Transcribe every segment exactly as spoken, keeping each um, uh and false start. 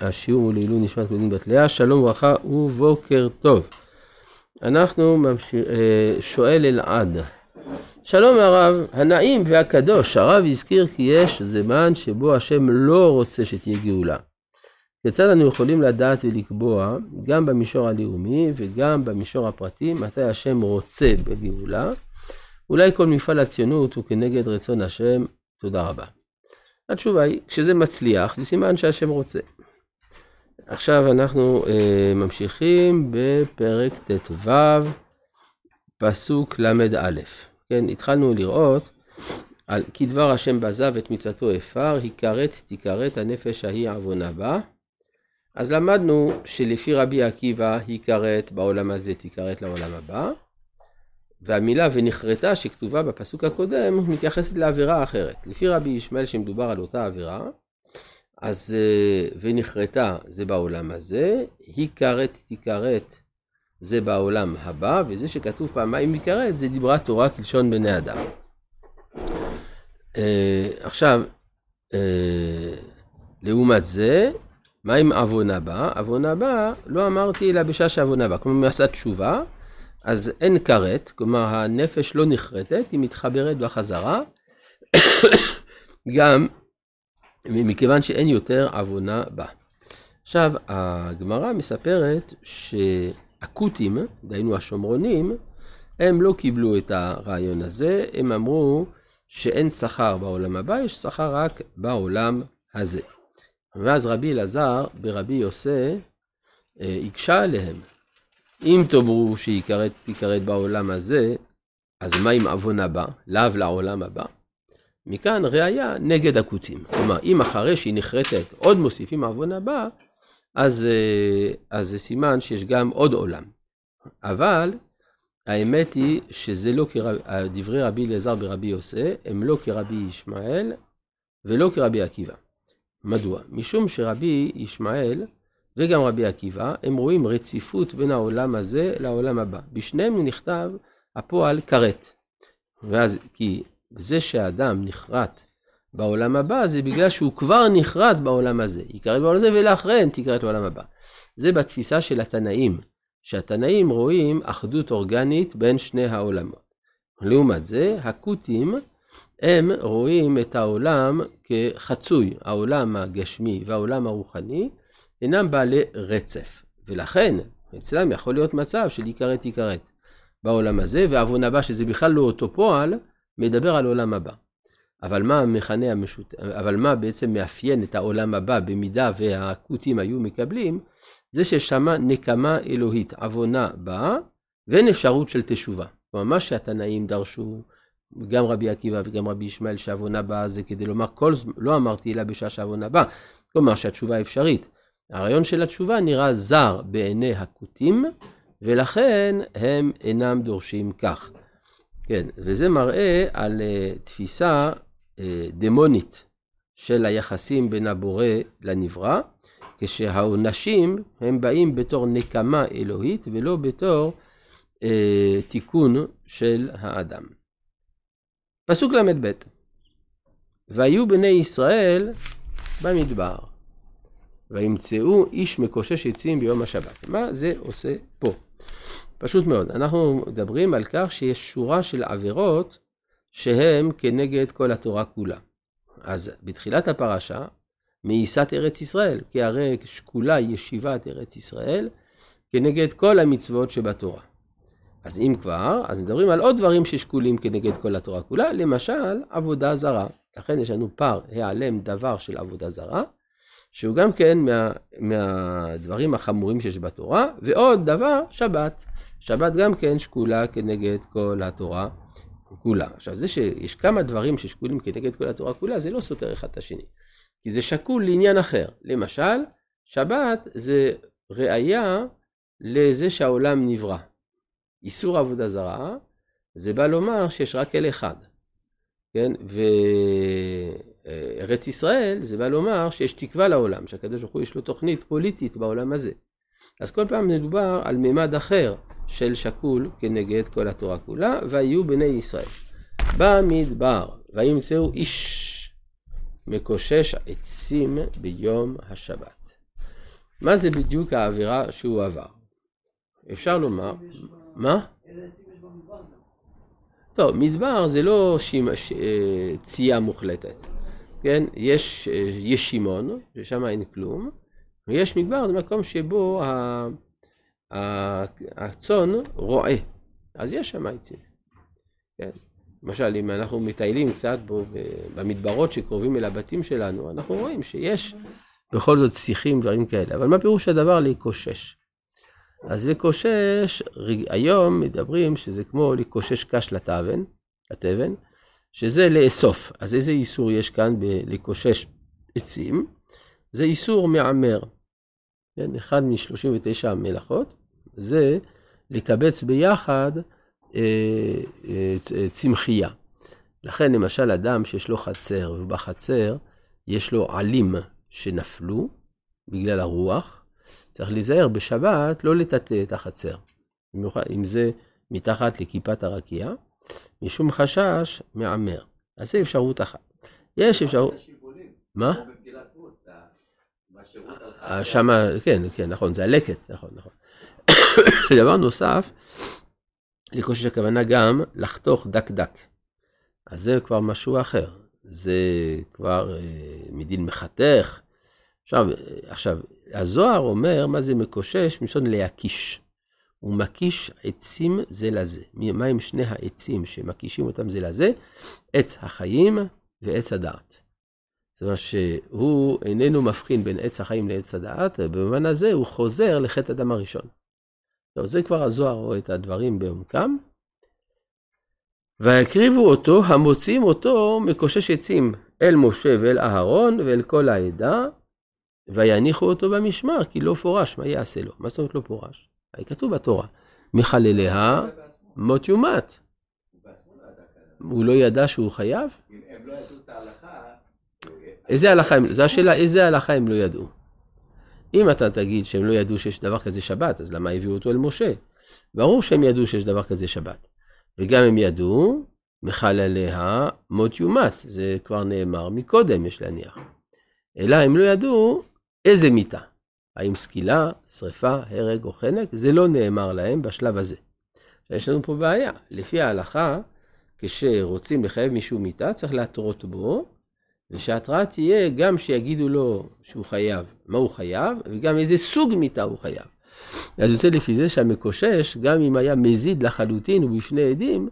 השיעור הוא לעילוי נשמת יהודים בת לאה. שלום וברכה ובוקר טוב. אנחנו שואל אלעד. שלום הרב, הנעים והקדוש, הרב הזכיר כי יש זמן שבו השם לא רוצה שתהיה גאולה. כיצד אנו יכולים לדעת ולקבוע, גם במישור הלאומי וגם במישור הפרטי, מתי השם רוצה בגאולה? אולי כל מפעל הציונות הוא כנגד רצון השם. תודה רבה. התשובה היא, כשזה מצליח, זה סימן שהשם רוצה. עכשיו אנחנו אה, ממשיכים בפרק תו, פסוק למד א'. כן, התחלנו לראות, על, כי דבר השם בזב את מצוותו אפר, היכרת תיכרת הנפש ההיא עוונה בה. אז למדנו שלפי רבי עקיבא, היכרת בעולם הזה תיכרת לעולם הבא, והמילה ונחרטה שכתובה בפסוק הקודם מתייחסת לעבירה אחרת. לפי רבי ישמעאל שמדובר על אותה עבירה, אז ונחרטה זה בעולם הזה, היכרת תיכרת זה בעולם הבא, וזה שכתוב פעמיים היכרת זה דיברה תורה כלשון בני אדם. עכשיו, לעומת זה, מה עם עוון הבא? עוון הבא לא אמרתי אלא בשעה שעוון הבא, כלומר מעשה תשובה, אז אין כרת, כלומר הנפש לא נחרטת, היא מתחברת בחזרה, גם מכיוון שאין יותר עוונה בה. עכשיו, הגמרא מספרת שהקוטים, דהיינו השומרונים, הם לא קיבלו את הרעיון הזה, הם אמרו שאין שכר בעולם הבא, יש שכר רק בעולם הזה. ואז רבי אלעזר ברבי יוסף הקשה עליהם. אם תאמרו שיקרת תיקרת בעולם הזה, אז מה עם עוון הבא? לאו לעולם הבא. מכאן ראיה נגד הקוטים. כלומר, אם אחרי שהיא נחרטת עוד מוסיפים עוון הבא, אז, אז זה סימן שיש גם עוד עולם. אבל האמת היא שזה לא כרבי, דברי רבי אלעזר ברבי יוסף, הם לא כרבי ישמעאל ולא כרבי עקיבא. מדוע? משום שרבי ישמעאל וגם רבי עקיבא, הם רואים רציפות בין העולם הזה לעולם הבא. בשניהם נכתב הפועל כרת. ואז כי זה שהאדם נחרט בעולם הבא, זה בגלל שהוא כבר נחרט בעולם הזה. יכרת בעולם הזה ולאחרן תכרת בעולם הבא. זה בתפיסה של התנאים, שהתנאים רואים אחדות אורגנית בין שני העולמות. לעומת זה, הקוטים הם רואים את העולם כחצוי, העולם הגשמי והעולם הרוחני, אינם בעלי רצף, ולכן אצלם יכול להיות מצב של יכרת תיכרת בעולם הזה, ועוון הבא שזה בכלל לא אותו פועל, מדבר על עולם הבא. אבל מה המכנה המשות... אבל מה בעצם מאפיין את העולם הבא במידה והקוטים היו מקבלים, זה ששמה נקמה אלוהית, עוונה באה, ואין אפשרות של תשובה. מה שהתנאים דרשו, גם רבי עקיבא וגם רבי ישמעאל, שעוונה באה זה כדי לומר, כל... לא אמרתי אלא בשעה שעוונה באה, כלומר שהתשובה אפשרית. הרעיון של התשובה נראה זר בעיני הקוטים, ולכן הם אינם דורשים כך. כן, וזה מראה על uh, תפיסה uh, דמונית של היחסים בין הבורא לנברא, כשהעונשים הם באים בתור נקמה אלוהית, ולא בתור uh, תיקון של האדם. פסוק למד ב', והיו בני ישראל במדבר. וימצאו איש מקושש עצים ביום השבת. מה זה עושה פה? פשוט מאוד. אנחנו מדברים על כך שיש שורה של עבירות שהם כנגד כל התורה כולה. אז בתחילת הפרשה, מאיסת ארץ ישראל, כי הרי שקולה ישיבת ארץ ישראל, כנגד כל המצוות שבתורה. אז אם כבר, אז מדברים על עוד דברים ששקולים כנגד כל התורה כולה, למשל עבודה זרה. לכן יש לנו פער העלם דבר של עבודה זרה, שהוא גם כן מה, מהדברים החמורים שיש בתורה, ועוד דבר, שבת. שבת גם כן שקולה כנגד כל התורה כולה. עכשיו, זה שיש כמה דברים ששקולים כנגד כל התורה כולה, זה לא סותר אחד את השני. כי זה שקול לעניין אחר. למשל, שבת זה ראייה לזה שהעולם נברא. איסור עבודה זרה, זה בא לומר שיש רק אל אחד. כן? ו... ארץ ישראל, זה בא לומר שיש תקווה לעולם, שהקדוש ברוך הוא יש לו תוכנית פוליטית בעולם הזה. אז כל פעם מדובר על ממד אחר של שקול כנגד כל התורה כולה, והיו בני ישראל במדבר, וימצאו איש מקושש עצים ביום השבת. מה זה בדיוק העבירה שהוא עבר? אפשר לומר, מה? טוב, מדבר זה לא צייה מוחלטת. כן, יש יש שימון, ששם אין כלום, ויש מדבר, זה מקום שבו ה הצאן רואה, אז יש שם עצים. כן, למשל אם אנחנו מטיילים קצת בו במדברות שקרובים אל הבתים שלנו, אנחנו רואים שיש בכל זאת שיחים, דברים כאלה. אבל מה פירוש הדבר להיקושש? אז לקושש, היום מדברים שזה כמו לקושש קש לתבן, לתבן, שזה לאסוף. אז איזה איסור יש כאן בלקושש עצים? זה איסור מעמר. כן, אחד מ-שלושים ותשע המלאכות, זה לקבץ ביחד אה, אה, צמחייה. לכן למשל אדם שיש לו חצר, ובחצר יש לו עלים שנפלו בגלל הרוח, צריך להיזהר בשבת לא לטאטא את החצר, אם זה מתחת לכיפת הרקיע, משום חשש מעמר. אז זה אפשרות אחת. יש אפשרות... מה? שמה, כן, כן, נכון, זה הלקט, נכון, נכון. דבר נוסף, לקושש הכוונה גם לחתוך דק דק. אז זה כבר משהו אחר. זה כבר מדין מחתך. עכשיו, עכשיו, הזוהר אומר מה זה מקושש, משון להקיש. הוא מקיש עצים זה לזה. מה עם שני העצים שמקישים אותם זה לזה? עץ החיים ועץ הדעת. זאת אומרת שהוא איננו מבחין בין עץ החיים לעץ הדעת, ובמובן הזה הוא חוזר לחטא אדם הראשון. טוב, זה כבר הזוהר רואה את הדברים בעומקם. והקריבו אותו, המוצאים אותו מקושש עצים, אל משה ואל אהרון ואל כל העדה, ויניחו אותו במשמר, כי לא פורש, מה יעשה לו? מה זאת אומרת לא פורש? כתוב בתורה, מחלליה מות יומת. הוא לא ידע שהוא חייב? אם הם לא ידעו את ההלכה... איזה הלכה הם, זו השאלה, איזה הלכה הם לא ידעו? אם אתה תגיד שהם לא ידעו שיש דבר כזה שבת, אז למה הביאו אותו אל משה? ברור שהם ידעו שיש דבר כזה שבת. וגם הם ידעו, מחלליה מות יומת, זה כבר נאמר מקודם, יש להניח. אלא הם לא ידעו איזה מיטה, האם סקילה, שריפה, הרג או חנק, זה לא נאמר להם בשלב הזה. יש לנו פה בעיה, לפי ההלכה, כשרוצים לחייב מישהו מיטה, צריך להתרות בו, ושההתראה תהיה גם שיגידו לו שהוא חייב, מה הוא חייב, וגם איזה סוג מיטה הוא חייב. אז יוצא לפי זה שהמקושש, גם אם היה מזיד לחלוטין ובפני עדים,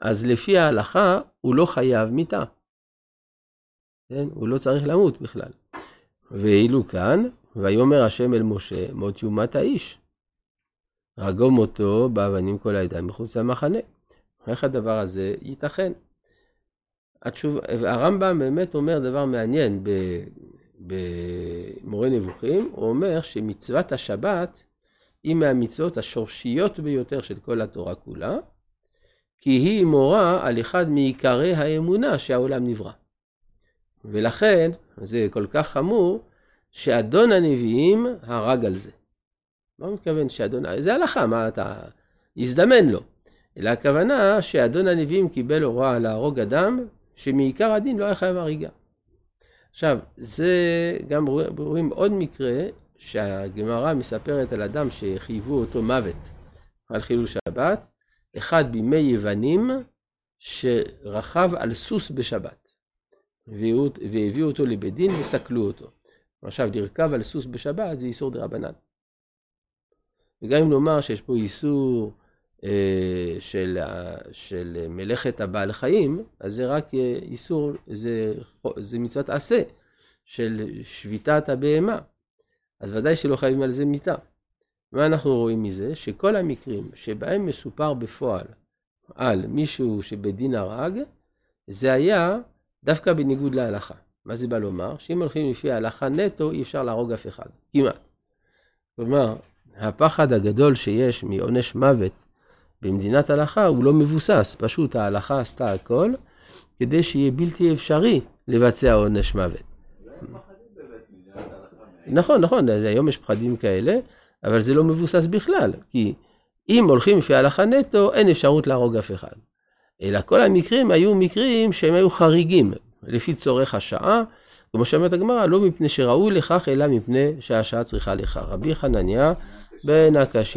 אז לפי ההלכה הוא לא חייב מיטה. כן? הוא לא צריך למות בכלל. ואילו כאן, ויאמר השם אל משה, מות יומת האיש. רגום אותו באבנים כל העדה מחוץ למחנה. איך הדבר הזה ייתכן? התשוב... הרמב"ם באמת אומר דבר מעניין במורה נבוכים, הוא אומר שמצוות השבת היא מהמצוות השורשיות ביותר של כל התורה כולה, כי היא מורה על אחד מעיקרי האמונה שהעולם נברא. ולכן, זה כל כך חמור, שאדון הנביאים הרג על זה. מה מתכוון שאדון... זה הלכה, מה אתה... הזדמן לו. אלא הכוונה שאדון הנביאים קיבל הוראה להרוג אדם, שמעיקר הדין לא היה חייב הריגה. עכשיו, זה גם רואים עוד מקרה, שהגמרא מספרת על אדם שחייבו אותו מוות על חילול שבת, אחד בימי יוונים שרכב על סוס בשבת. והביאו אותו לבית דין וסקלו אותו. עכשיו, לרכב על סוס בשבת זה איסור דרבנן. וגם אם נאמר שיש פה איסור אה, של, של מלאכת הבעל חיים, אז זה רק איסור, זה, זה מצוות עשה של שביטת הבהמה. אז ודאי שלא חייבים על זה מיתה. מה אנחנו רואים מזה? שכל המקרים שבהם מסופר בפועל על מישהו שבית דין הרג, זה היה... דווקא בניגוד להלכה. מה זה בא לומר? שאם הולכים לפי ההלכה נטו, אי אפשר להרוג אף אחד. כמעט. כלומר, הפחד הגדול שיש מעונש מוות במדינת הלכה, הוא לא מבוסס. פשוט ההלכה עשתה הכל, כדי שיהיה בלתי אפשרי לבצע עונש מוות. אולי הם פחדים בבית מדינת הלכה. נכון, נכון. היום יש פחדים כאלה, אבל זה לא מבוסס בכלל. כי אם הולכים לפי ההלכה נטו, אין אפשרות להרוג אף אחד. אלא כל המקרים היו מקרים שהם היו חריגים, לפי צורך השעה, כמו שאומרת הגמרא, לא מפני שראוי לכך, אלא מפני שהשעה צריכה לכך. רבי חנניה בן עקשיא